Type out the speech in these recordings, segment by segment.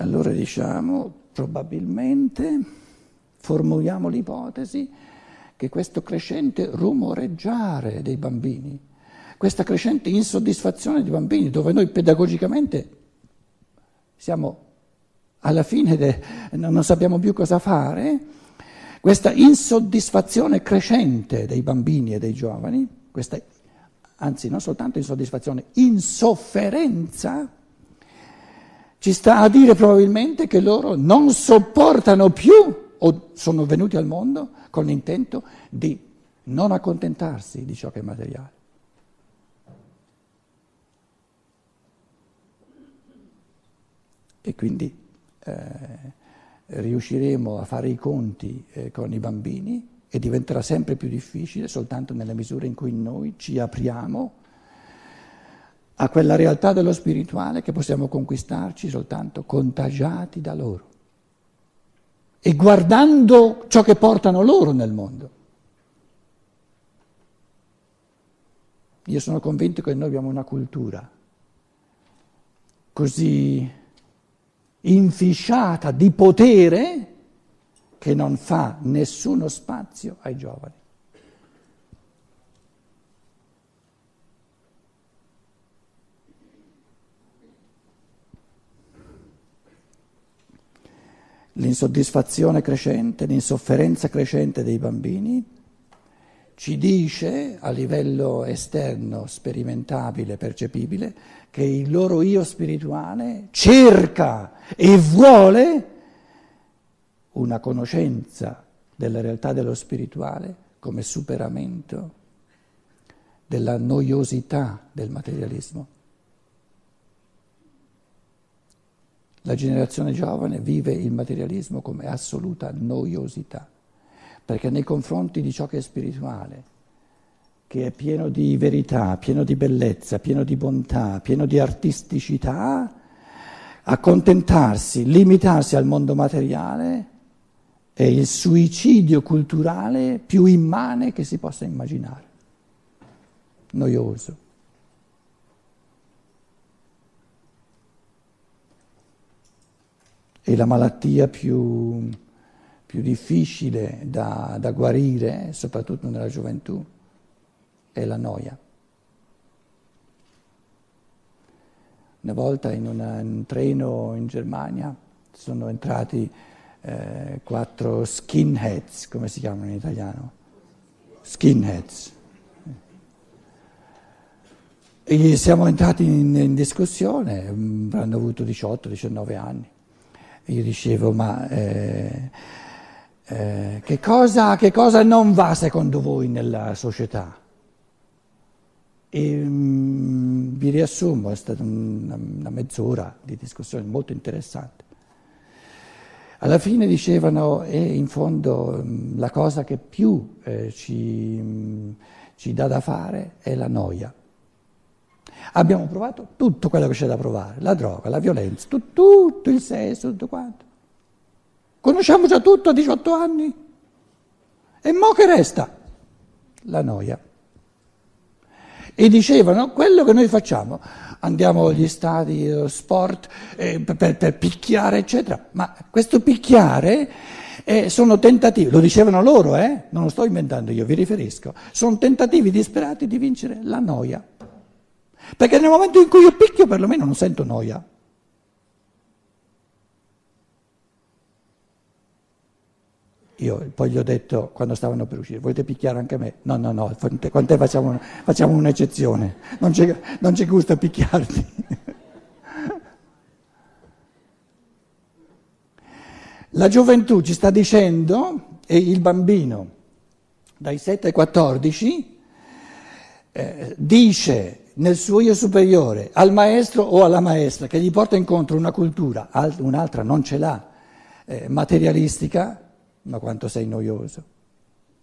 Allora diciamo, probabilmente, formuliamo l'ipotesi che questo crescente rumoreggiare dei bambini, questa crescente insoddisfazione dei bambini, dove noi pedagogicamente siamo alla fine, non sappiamo più cosa fare, questa insoddisfazione crescente dei bambini e dei giovani, questa, anzi non soltanto insoddisfazione, insofferenza, ci sta a dire probabilmente che loro non sopportano più o sono venuti al mondo con l'intento di non accontentarsi di ciò che è materiale. E quindi riusciremo a fare i conti con i bambini e diventerà sempre più difficile soltanto nella misura in cui noi ci apriamo a quella realtà dello spirituale che possiamo conquistarci soltanto contagiati da loro e guardando ciò che portano loro nel mondo. Io sono convinto che noi abbiamo una cultura così inficiata di potere che non fa nessuno spazio ai giovani. L'insoddisfazione crescente, l'insofferenza crescente dei bambini ci dice a livello esterno, sperimentabile, percepibile, che il loro io spirituale cerca e vuole una conoscenza della realtà dello spirituale come superamento della noiosità del materialismo. La generazione giovane vive il materialismo come assoluta noiosità, perché nei confronti di ciò che è spirituale, che è pieno di verità, pieno di bellezza, pieno di bontà, pieno di artisticità, accontentarsi, limitarsi al mondo materiale è il suicidio culturale più immane che si possa immaginare, noioso. E la malattia più difficile da guarire, soprattutto nella gioventù, è la noia. Una volta in un treno in Germania sono entrati 4 skinheads, come si chiamano in italiano? Skinheads. E siamo entrati in discussione, hanno avuto 18-19 anni. Io dicevo, ma che cosa non va secondo voi nella società? E vi riassumo, è stata una mezz'ora di discussione molto interessante. Alla fine dicevano, in fondo la cosa che più ci dà da fare è la noia. Abbiamo provato tutto quello che c'è da provare, la droga, la violenza, tutto il sesso, tutto quanto. Conosciamo già tutto a 18 anni. E mo' che resta? La noia. E dicevano, quello che noi facciamo, andiamo agli stadi, sport, per picchiare, eccetera. Ma questo picchiare sono tentativi, lo dicevano loro, non lo sto inventando io, vi riferisco, sono tentativi disperati di vincere la noia. Perché nel momento in cui io picchio perlomeno non sento noia. Io poi gli ho detto, quando stavano per uscire, volete picchiare anche me? No, quant'è facciamo un'eccezione, non c'è gusto a picchiarti. La gioventù ci sta dicendo, e il bambino dai 7 ai 14 dice nel suo io superiore, al maestro o alla maestra, che gli porta incontro una cultura, un'altra non ce l'ha, materialistica, ma quanto sei noioso.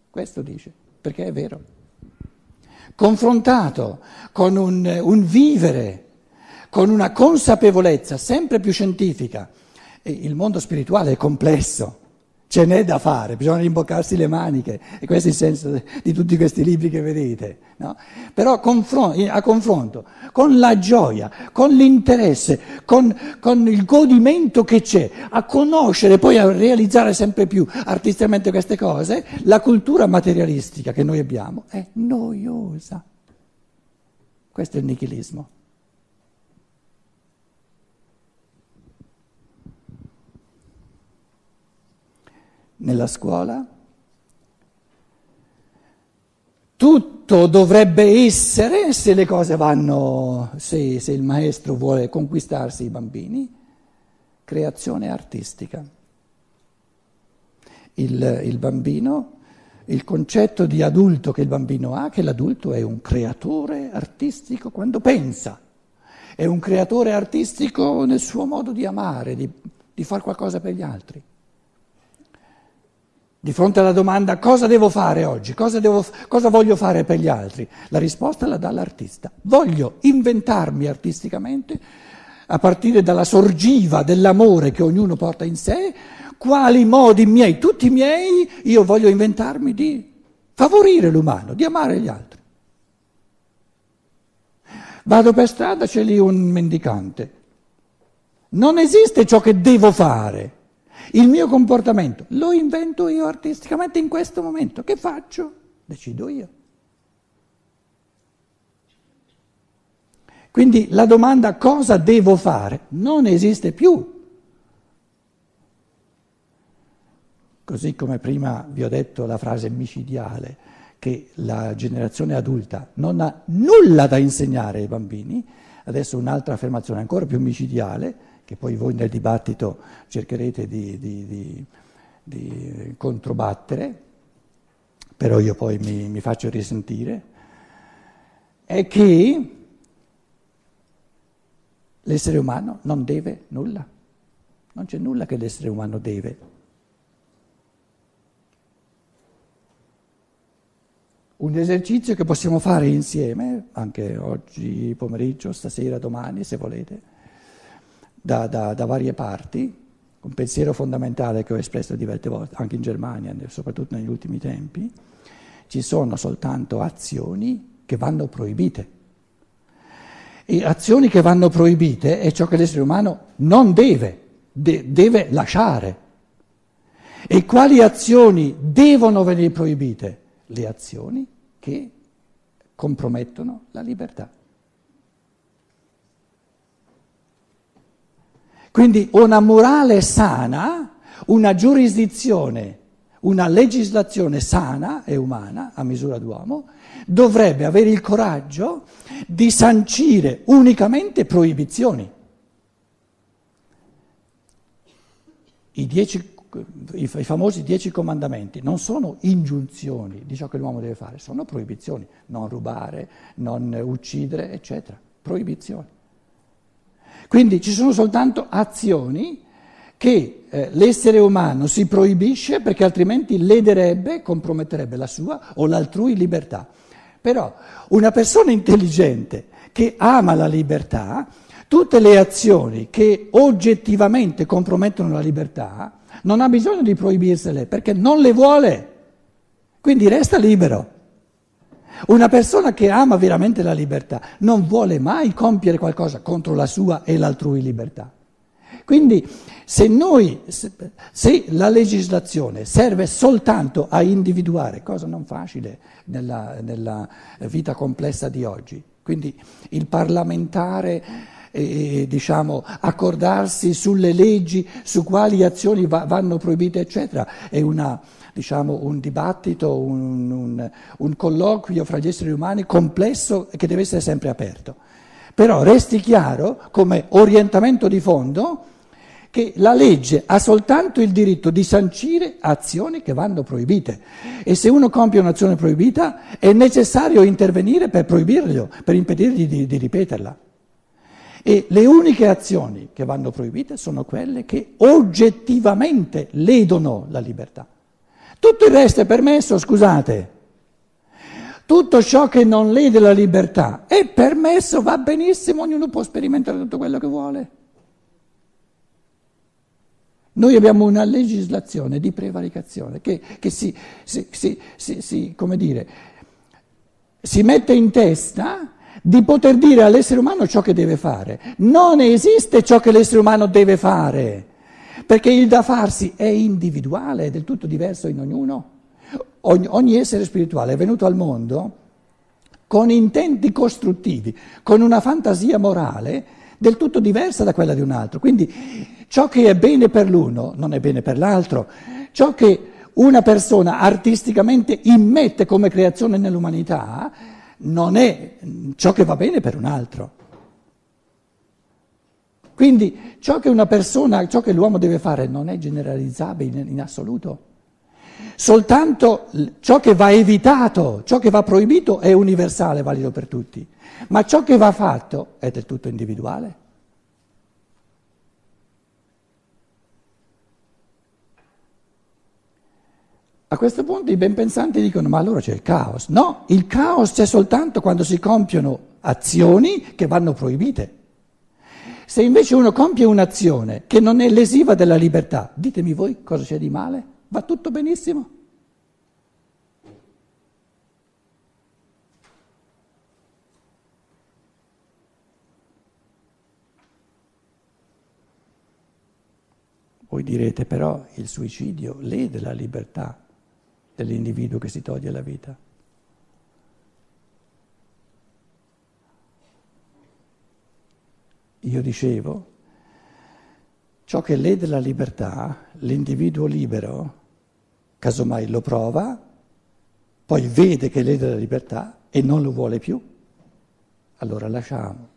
Questo dice, perché è vero. Confrontato con un vivere, con una consapevolezza sempre più scientifica, il mondo spirituale è complesso, Ce n'è da fare, bisogna rimboccarsi le maniche, e questo è il senso di tutti questi libri che vedete, no? Però a confronto con la gioia, con l'interesse, con il godimento che c'è a conoscere, poi a realizzare sempre più artisticamente queste cose, la cultura materialistica che noi abbiamo è noiosa. Questo è il nichilismo. Nella scuola tutto dovrebbe essere, se le cose vanno, se il maestro vuole conquistarsi i bambini, creazione artistica. Il bambino, il concetto di adulto che il bambino ha, che l'adulto è un creatore artistico quando pensa, è un creatore artistico nel suo modo di amare, di far qualcosa per gli altri. Di fronte alla domanda cosa devo fare oggi, cosa voglio fare per gli altri, la risposta la dà l'artista. Voglio inventarmi artisticamente, a partire dalla sorgiva dell'amore che ognuno porta in sé, quali modi miei, tutti miei, io voglio inventarmi di favorire l'umano, di amare gli altri. Vado per strada, c'è lì un mendicante. Non esiste ciò che devo fare. Il mio comportamento lo invento io artisticamente in questo momento. Che faccio? Decido io. Quindi la domanda cosa devo fare non esiste più. Così come prima vi ho detto la frase micidiale che la generazione adulta non ha nulla da insegnare ai bambini, adesso un'altra affermazione ancora più micidiale, che poi voi nel dibattito cercherete di controbattere, però io poi mi faccio risentire, è che l'essere umano non deve nulla, non c'è nulla che l'essere umano deve. Un esercizio che possiamo fare insieme, anche oggi pomeriggio, stasera, domani, se volete, Da varie parti, un pensiero fondamentale che ho espresso diverse volte, anche in Germania, soprattutto negli ultimi tempi, ci sono soltanto azioni che vanno proibite. E azioni che vanno proibite è ciò che l'essere umano non deve lasciare. E quali azioni devono venire proibite? Le azioni che compromettono la libertà. Quindi una morale sana, una giurisdizione, una legislazione sana e umana, a misura d'uomo, dovrebbe avere il coraggio di sancire unicamente proibizioni. I famosi 10 comandamenti non sono ingiunzioni di ciò che l'uomo deve fare, sono proibizioni, non rubare, non uccidere, eccetera, proibizioni. Quindi ci sono soltanto azioni che l'essere umano si proibisce perché altrimenti lederebbe, comprometterebbe la sua o l'altrui libertà. Però una persona intelligente che ama la libertà, tutte le azioni che oggettivamente compromettono la libertà non ha bisogno di proibirsele perché non le vuole, quindi resta libero. Una persona che ama veramente la libertà non vuole mai compiere qualcosa contro la sua e l'altrui libertà. Quindi se la legislazione serve soltanto a individuare, cosa non facile nella vita complessa di oggi, quindi il parlamentare accordarsi sulle leggi, su quali azioni vanno proibite, eccetera, è un dibattito, un colloquio fra gli esseri umani complesso che deve essere sempre aperto. Però resti chiaro come orientamento di fondo che la legge ha soltanto il diritto di sancire azioni che vanno proibite e se uno compie un'azione proibita è necessario intervenire per proibirlo, per impedirgli di ripeterla. E le uniche azioni che vanno proibite sono quelle che oggettivamente ledono la libertà. Tutto il resto è permesso, scusate. Tutto ciò che non lede la libertà è permesso, va benissimo, ognuno può sperimentare tutto quello che vuole. Noi abbiamo una legislazione di prevaricazione che si mette in testa di poter dire all'essere umano ciò che deve fare. Non esiste ciò che l'essere umano deve fare, perché il da farsi è individuale, è del tutto diverso in ognuno. Ogni essere spirituale è venuto al mondo con intenti costruttivi, con una fantasia morale del tutto diversa da quella di un altro. Quindi ciò che è bene per l'uno non è bene per l'altro, ciò che una persona artisticamente immette come creazione nell'umanità non è ciò che va bene per un altro. Quindi ciò che l'uomo deve fare non è generalizzabile in assoluto. Soltanto ciò che va evitato, ciò che va proibito è universale, valido per tutti, ma ciò che va fatto è del tutto individuale. A questo punto i benpensanti dicono: ma allora c'è il caos. No, il caos c'è soltanto quando si compiono azioni che vanno proibite. Se invece uno compie un'azione che non è lesiva della libertà, ditemi voi cosa c'è di male? Va tutto benissimo. Voi direte: però il suicidio lede la libertà dell'individuo che si toglie la vita. Io dicevo, ciò che lede la libertà, l'individuo libero, casomai lo prova, poi vede che lede la libertà e non lo vuole più. Allora lasciamo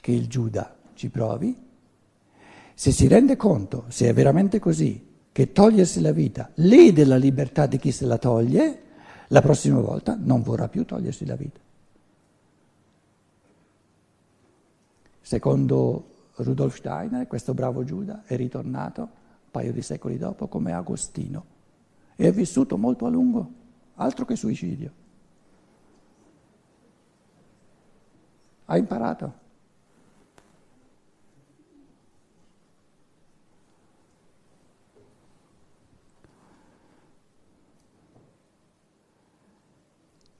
che il Giuda ci provi. Se si rende conto, se è veramente così, che togliersi la vita lede la libertà di chi se la toglie, la prossima volta non vorrà più togliersi la vita. Secondo Rudolf Steiner, questo bravo Giuda, è ritornato un paio di secoli dopo come Agostino e è vissuto molto a lungo, altro che suicidio. Ha imparato.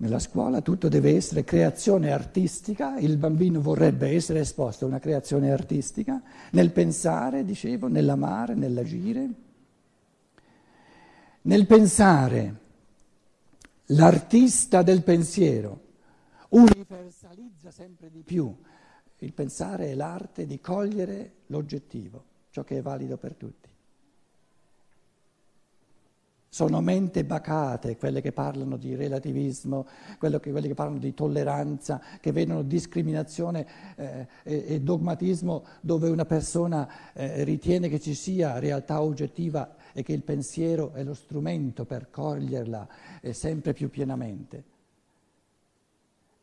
Nella scuola tutto deve essere creazione artistica, il bambino vorrebbe essere esposto a una creazione artistica, nel pensare, dicevo, nell'amare, nell'agire. Nel pensare, l'artista del pensiero universalizza sempre di più. Il pensare è l'arte di cogliere l'oggettivo, ciò che è valido per tutti. Sono mente bacate quelle che parlano di relativismo, quelli che parlano di tolleranza, che vedono discriminazione e dogmatismo dove una persona ritiene che ci sia realtà oggettiva e che il pensiero è lo strumento per coglierla sempre più pienamente.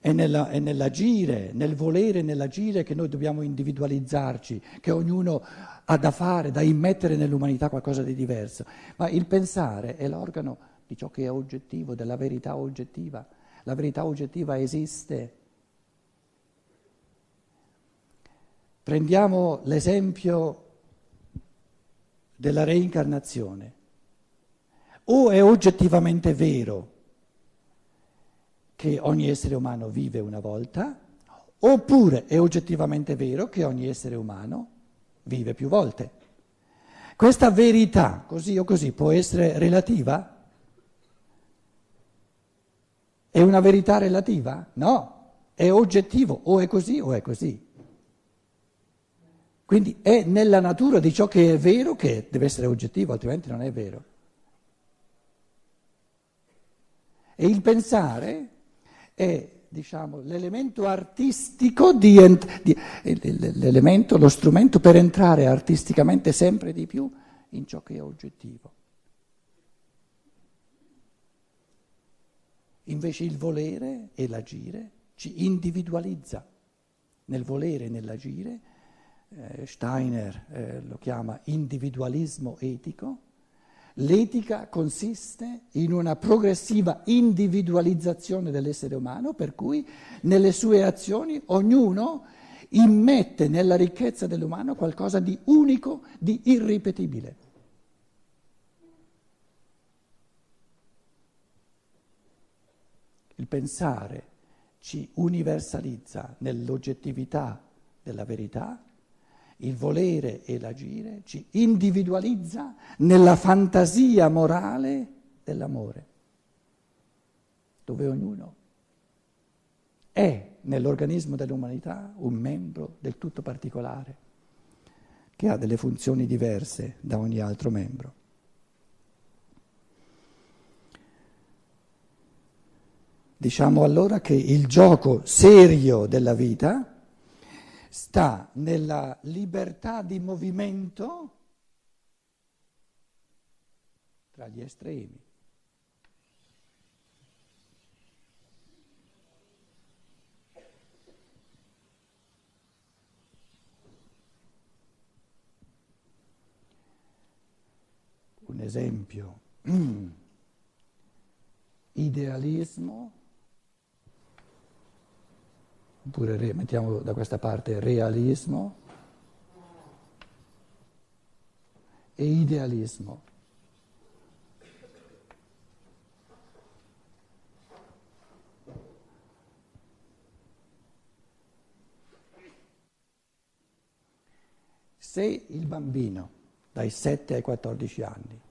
È nell'agire, nel volere e nell'agire che noi dobbiamo individualizzarci, che ognuno ha da fare, da immettere nell'umanità qualcosa di diverso. Ma il pensare è l'organo di ciò che è oggettivo, della verità oggettiva. La verità oggettiva esiste. Prendiamo l'esempio della reincarnazione. O è oggettivamente vero che ogni essere umano vive una volta, oppure è oggettivamente vero che ogni essere umano vive più volte. Questa verità, così o così, può essere relativa? È una verità relativa? No, è oggettivo, o è così o è così. Quindi è nella natura di ciò che è vero che deve essere oggettivo, altrimenti non è vero. E il pensare è, diciamo, l'elemento artistico, lo strumento per entrare artisticamente sempre di più in ciò che è oggettivo. Invece il volere e l'agire ci individualizza. Nel volere e nell'agire, Steiner lo chiama individualismo etico. L'etica consiste in una progressiva individualizzazione dell'essere umano, per cui nelle sue azioni ognuno immette nella ricchezza dell'umano qualcosa di unico, di irripetibile. Il pensare ci universalizza nell'oggettività della verità, il volere e l'agire ci individualizza nella fantasia morale dell'amore, dove ognuno è nell'organismo dell'umanità un membro del tutto particolare che ha delle funzioni diverse da ogni altro membro. Diciamo allora che il gioco serio della vita sta nella libertà di movimento tra gli estremi. Un esempio, idealismo, oppure mettiamo da questa parte realismo e idealismo. Se il bambino dai 7 ai 14 anni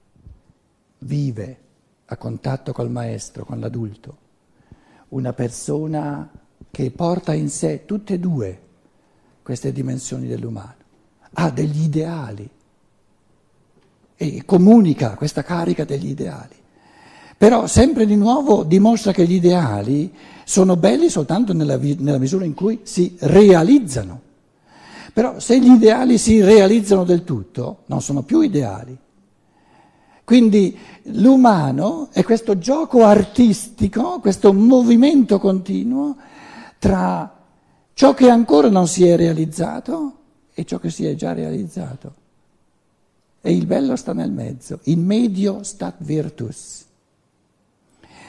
vive a contatto col maestro, con l'adulto, una persona che porta in sé tutte e due queste dimensioni dell'umano, ha degli ideali e comunica questa carica degli ideali. Però sempre di nuovo dimostra che gli ideali sono belli soltanto nella misura in cui si realizzano. Però se gli ideali si realizzano del tutto, non sono più ideali. Quindi l'umano è questo gioco artistico, questo movimento continuo tra ciò che ancora non si è realizzato e ciò che si è già realizzato. E il bello sta nel mezzo, in medio stat virtus.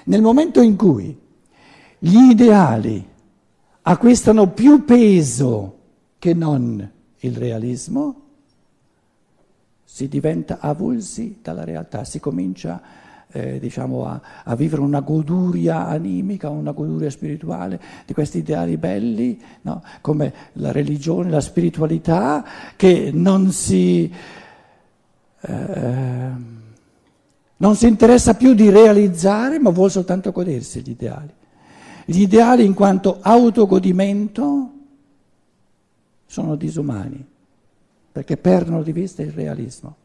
Nel momento in cui gli ideali acquistano più peso che non il realismo, si diventa avulsi dalla realtà, si comincia a vivere una goduria animica, una goduria spirituale di questi ideali belli, no? Come la religione, la spiritualità, che non si interessa più di realizzare, ma vuole soltanto godersi gli ideali. Gli ideali in quanto autogodimento sono disumani, perché perdono di vista il realismo.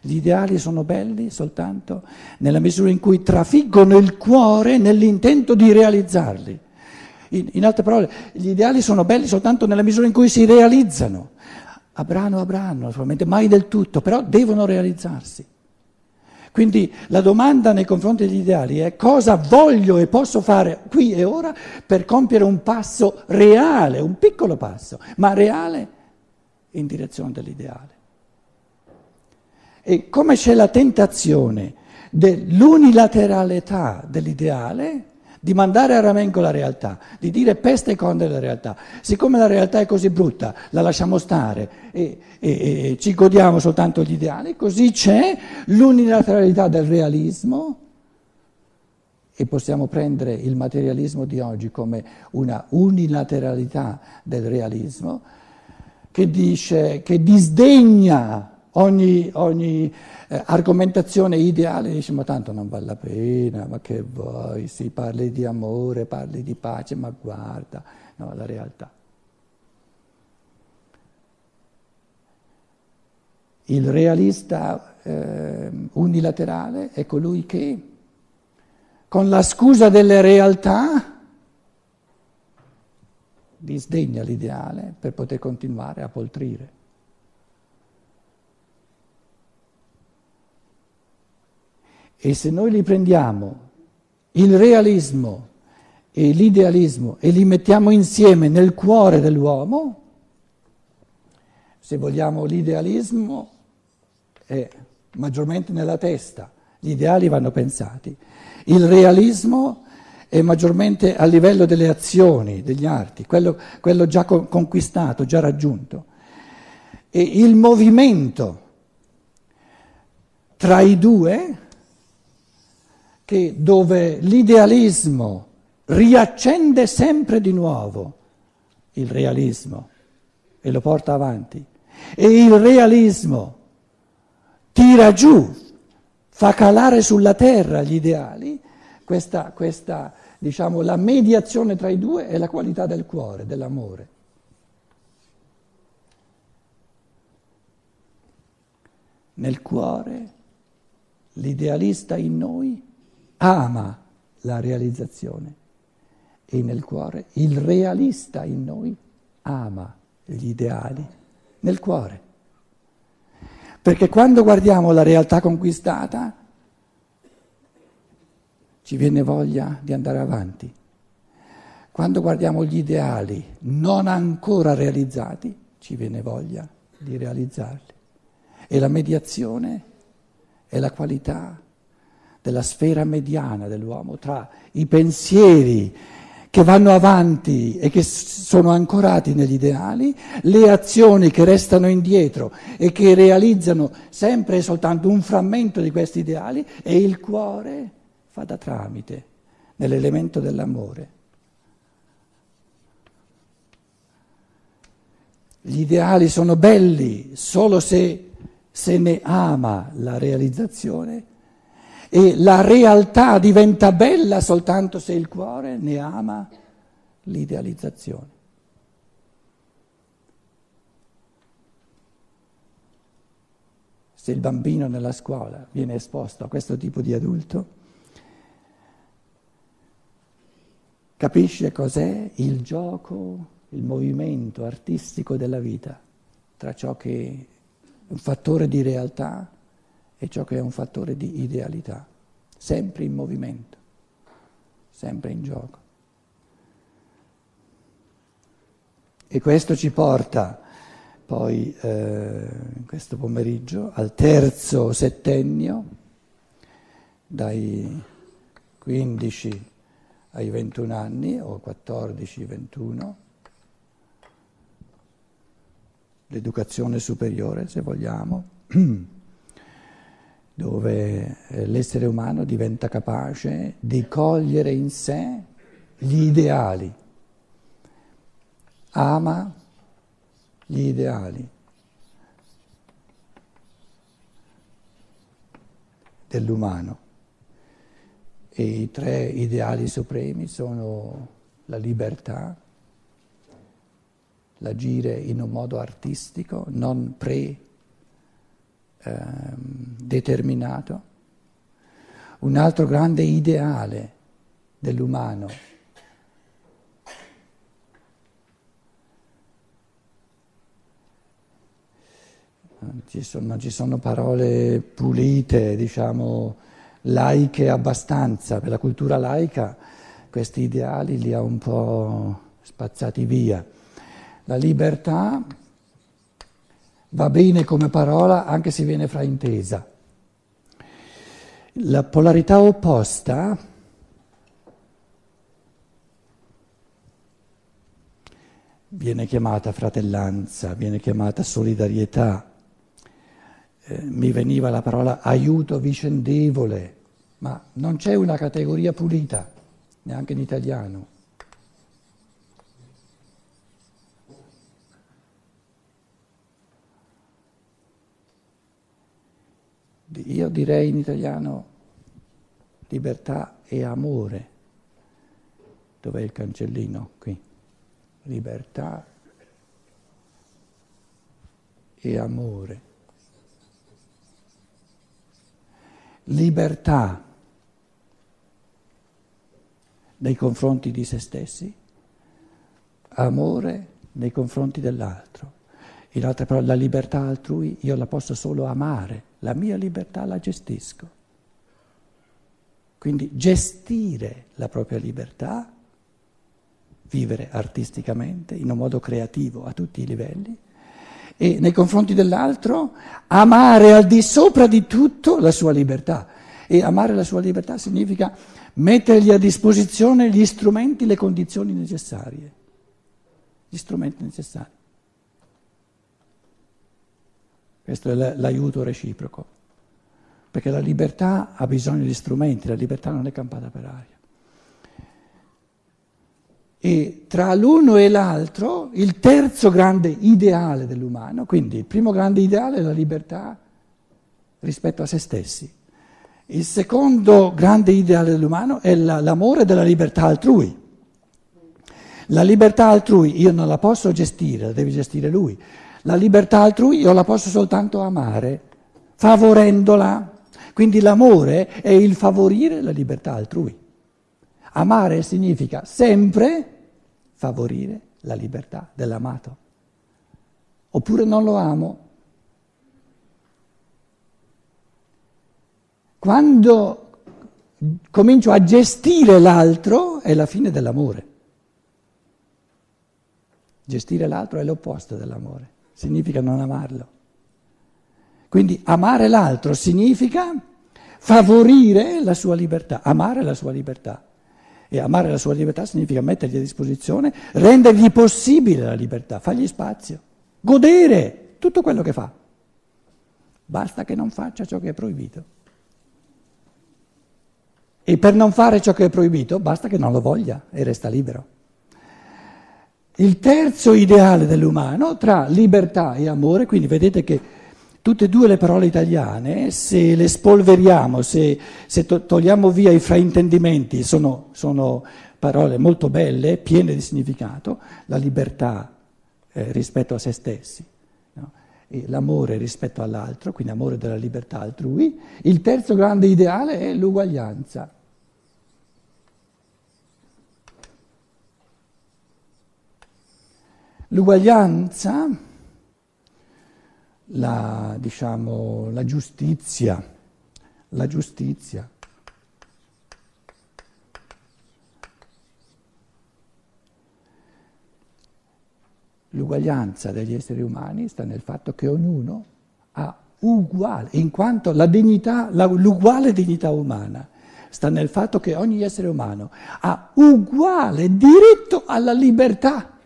Gli ideali sono belli soltanto nella misura in cui trafiggono il cuore nell'intento di realizzarli. In altre parole, gli ideali sono belli soltanto nella misura in cui si realizzano. A brano, naturalmente, mai del tutto, però devono realizzarsi. Quindi la domanda nei confronti degli ideali è: cosa voglio e posso fare qui e ora per compiere un passo reale, un piccolo passo, ma reale, in direzione dell'ideale. E come c'è la tentazione dell'unilateralità dell'ideale di mandare a ramengo la realtà, di dire peste e conde la realtà, siccome la realtà è così brutta la lasciamo stare e ci godiamo soltanto gli ideali, così c'è l'unilateralità del realismo e possiamo prendere il materialismo di oggi come una unilateralità del realismo che dice, che disdegna ogni argomentazione ideale, dice ma tanto non vale la pena, ma che vuoi, si parli di amore, parli di pace, ma guarda, no, la realtà. Il realista unilaterale è colui che, con la scusa delle realtà, disdegna l'ideale per poter continuare a poltrire. E se noi li prendiamo, il realismo e l'idealismo, e li mettiamo insieme nel cuore dell'uomo, se vogliamo l'idealismo è maggiormente nella testa, gli ideali vanno pensati, il realismo e maggiormente a livello delle azioni, degli arti, quello già conquistato, già raggiunto. E il movimento tra i due, che dove l'idealismo riaccende sempre di nuovo il realismo e lo porta avanti, e il realismo tira giù, fa calare sulla terra gli ideali, questa diciamo, la mediazione tra i due è la qualità del cuore, dell'amore. Nel cuore l'idealista in noi ama la realizzazione e nel cuore il realista in noi ama gli ideali, nel cuore. Perché quando guardiamo la realtà conquistata ci viene voglia di andare avanti. Quando guardiamo gli ideali non ancora realizzati ci viene voglia di realizzarli. E la mediazione è la qualità della sfera mediana dell'uomo tra i pensieri che vanno avanti e che sono ancorati negli ideali, le azioni che restano indietro e che realizzano sempre e soltanto un frammento di questi ideali, e il cuore fa da tramite nell'elemento dell'amore. Gli ideali sono belli solo se ne ama la realizzazione. E la realtà diventa bella soltanto se il cuore ne ama l'idealizzazione. Se il bambino nella scuola viene esposto a questo tipo di adulto, capisce cos'è il gioco, il movimento artistico della vita, tra ciò che è un fattore di realtà e ciò che è un fattore di idealità, sempre in movimento, sempre in gioco. E questo ci porta poi, questo pomeriggio, al terzo settennio, dai 15 ai 21 anni, o 14-21, l'educazione superiore, se vogliamo, dove l'essere umano diventa capace di cogliere in sé gli ideali, ama gli ideali dell'umano. E i tre ideali supremi sono la libertà, l'agire in un modo artistico, non determinato. Un altro grande ideale dell'umano non ci sono parole pulite, diciamo laiche abbastanza, per la cultura laica questi ideali li ha un po' spazzati via. La libertà va bene come parola anche se viene fraintesa. La polarità opposta viene chiamata fratellanza, viene chiamata solidarietà. Mi veniva la parola aiuto vicendevole, ma non c'è una categoria pulita, neanche in italiano. Io direi in italiano libertà e amore. Dov'è il cancellino? Qui. Libertà e amore. Libertà nei confronti di se stessi, amore nei confronti dell'altro. In altre parole, la libertà altrui io la posso solo amare, la mia libertà la gestisco. Quindi gestire la propria libertà, vivere artisticamente, in un modo creativo a tutti i livelli, e nei confronti dell'altro amare al di sopra di tutto la sua libertà. E amare la sua libertà significa mettergli a disposizione gli strumenti, le condizioni necessarie, gli strumenti necessari. Questo è l'aiuto reciproco, perché la libertà ha bisogno di strumenti, la libertà non è campata per aria. E tra l'uno e l'altro il terzo grande ideale dell'umano, quindi il primo grande ideale è la libertà rispetto a se stessi. Il secondo grande ideale dell'umano è l'amore della libertà altrui. La libertà altrui io non la posso gestire, la deve gestire lui. La libertà altrui io la posso soltanto amare, favorendola. Quindi l'amore è il favorire la libertà altrui. Amare significa sempre favorire la libertà dell'amato. Oppure non lo amo. Quando comincio a gestire l'altro è la fine dell'amore. Gestire l'altro è l'opposto dell'amore, significa non amarlo. Quindi amare l'altro significa favorire la sua libertà, amare la sua libertà. E amare la sua libertà significa mettergli a disposizione, rendergli possibile la libertà, fargli spazio, godere tutto quello che fa. Basta che non faccia ciò che è proibito. E per non fare ciò che è proibito, basta che non lo voglia e resta libero. Il terzo ideale dell'umano, tra libertà e amore, quindi vedete che tutte e due le parole italiane, se le spolveriamo, se togliamo via i fraintendimenti, sono parole molto belle, piene di significato, la libertà rispetto a se stessi, no? E l'amore rispetto all'altro, quindi amore della libertà altrui. Il terzo grande ideale è l'uguaglianza. L'uguaglianza... La giustizia, l'uguaglianza degli esseri umani sta nel fatto che ognuno ha uguale, in quanto la dignità, l'uguale dignità umana sta nel fatto che ogni essere umano ha uguale diritto alla libertà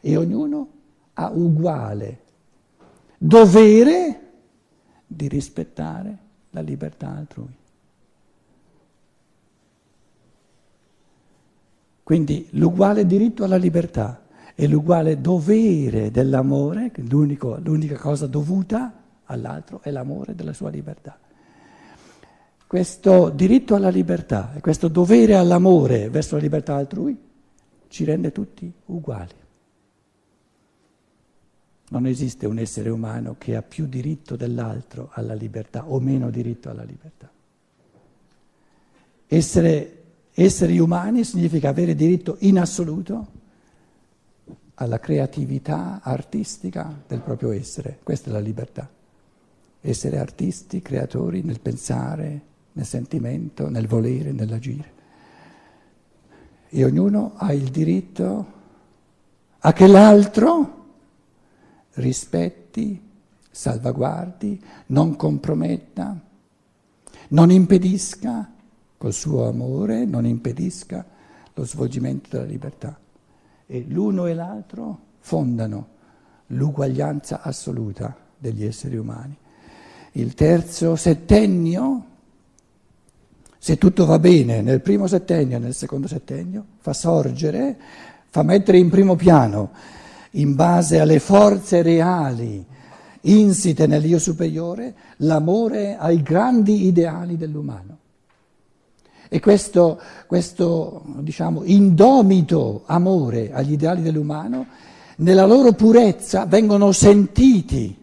e ognuno ha uguale dovere di rispettare la libertà altrui. Quindi l'uguale diritto alla libertà e l'uguale dovere dell'amore, l'unica cosa dovuta all'altro è l'amore della sua libertà. Questo diritto alla libertà e questo dovere all'amore verso la libertà altrui ci rende tutti uguali. Non esiste un essere umano che ha più diritto dell'altro alla libertà o meno diritto alla libertà. Esseri umani significa avere diritto in assoluto alla creatività artistica del proprio essere. Questa è la libertà. Essere artisti, creatori nel pensare, nel sentimento, nel volere, nell'agire. E ognuno ha il diritto a che l'altro rispetti, salvaguardi, non comprometta, non impedisca col suo amore, non impedisca lo svolgimento della libertà. E l'uno e l'altro fondano l'uguaglianza assoluta degli esseri umani. Il terzo settennio, se tutto va bene, nel primo settennio e nel secondo settennio, fa mettere in primo piano, in base alle forze reali insite nell'io superiore, l'amore ai grandi ideali dell'umano. E questo indomito amore agli ideali dell'umano, nella loro purezza, vengono sentiti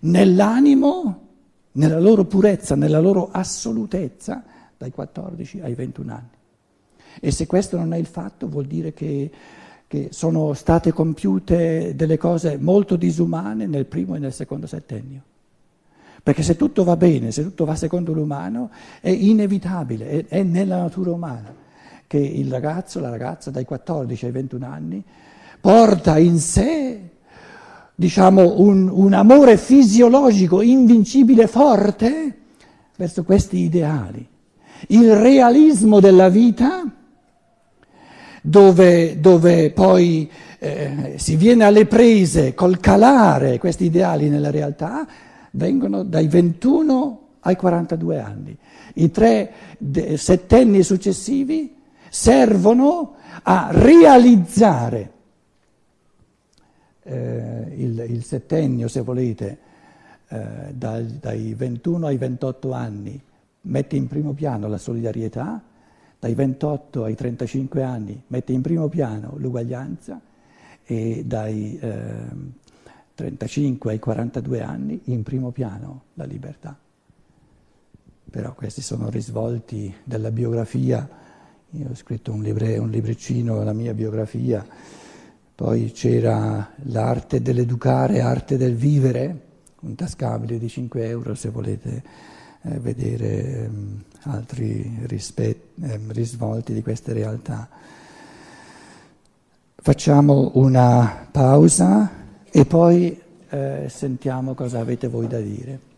nell'animo, nella loro purezza, nella loro assolutezza, dai 14 ai 21 anni. E se questo non è il fatto, vuol dire che sono state compiute delle cose molto disumane nel primo e nel secondo settennio. Perché se tutto va bene, se tutto va secondo l'umano, è inevitabile, è nella natura umana che il ragazzo, la ragazza dai 14 ai 21 anni porta in sé, un amore fisiologico invincibile, forte, verso questi ideali. il realismo della vita, dove poi si viene alle prese col calare questi ideali nella realtà, vengono dai 21 ai 42 anni. I 3 settenni successivi servono a realizzare il settennio, se volete, dai 21 ai 28 anni mette in primo piano la solidarietà, dai 28 ai 35 anni mette in primo piano l'uguaglianza e dai 35 ai 42 anni in primo piano la libertà. Però questi sono risvolti della biografia. Io ho scritto un libricino, la mia biografia, poi c'era l'arte dell'educare, arte del vivere, un tascabile di 5 euro se volete vedere altri risvolti di queste realtà. Facciamo una pausa e poi sentiamo cosa avete voi da dire.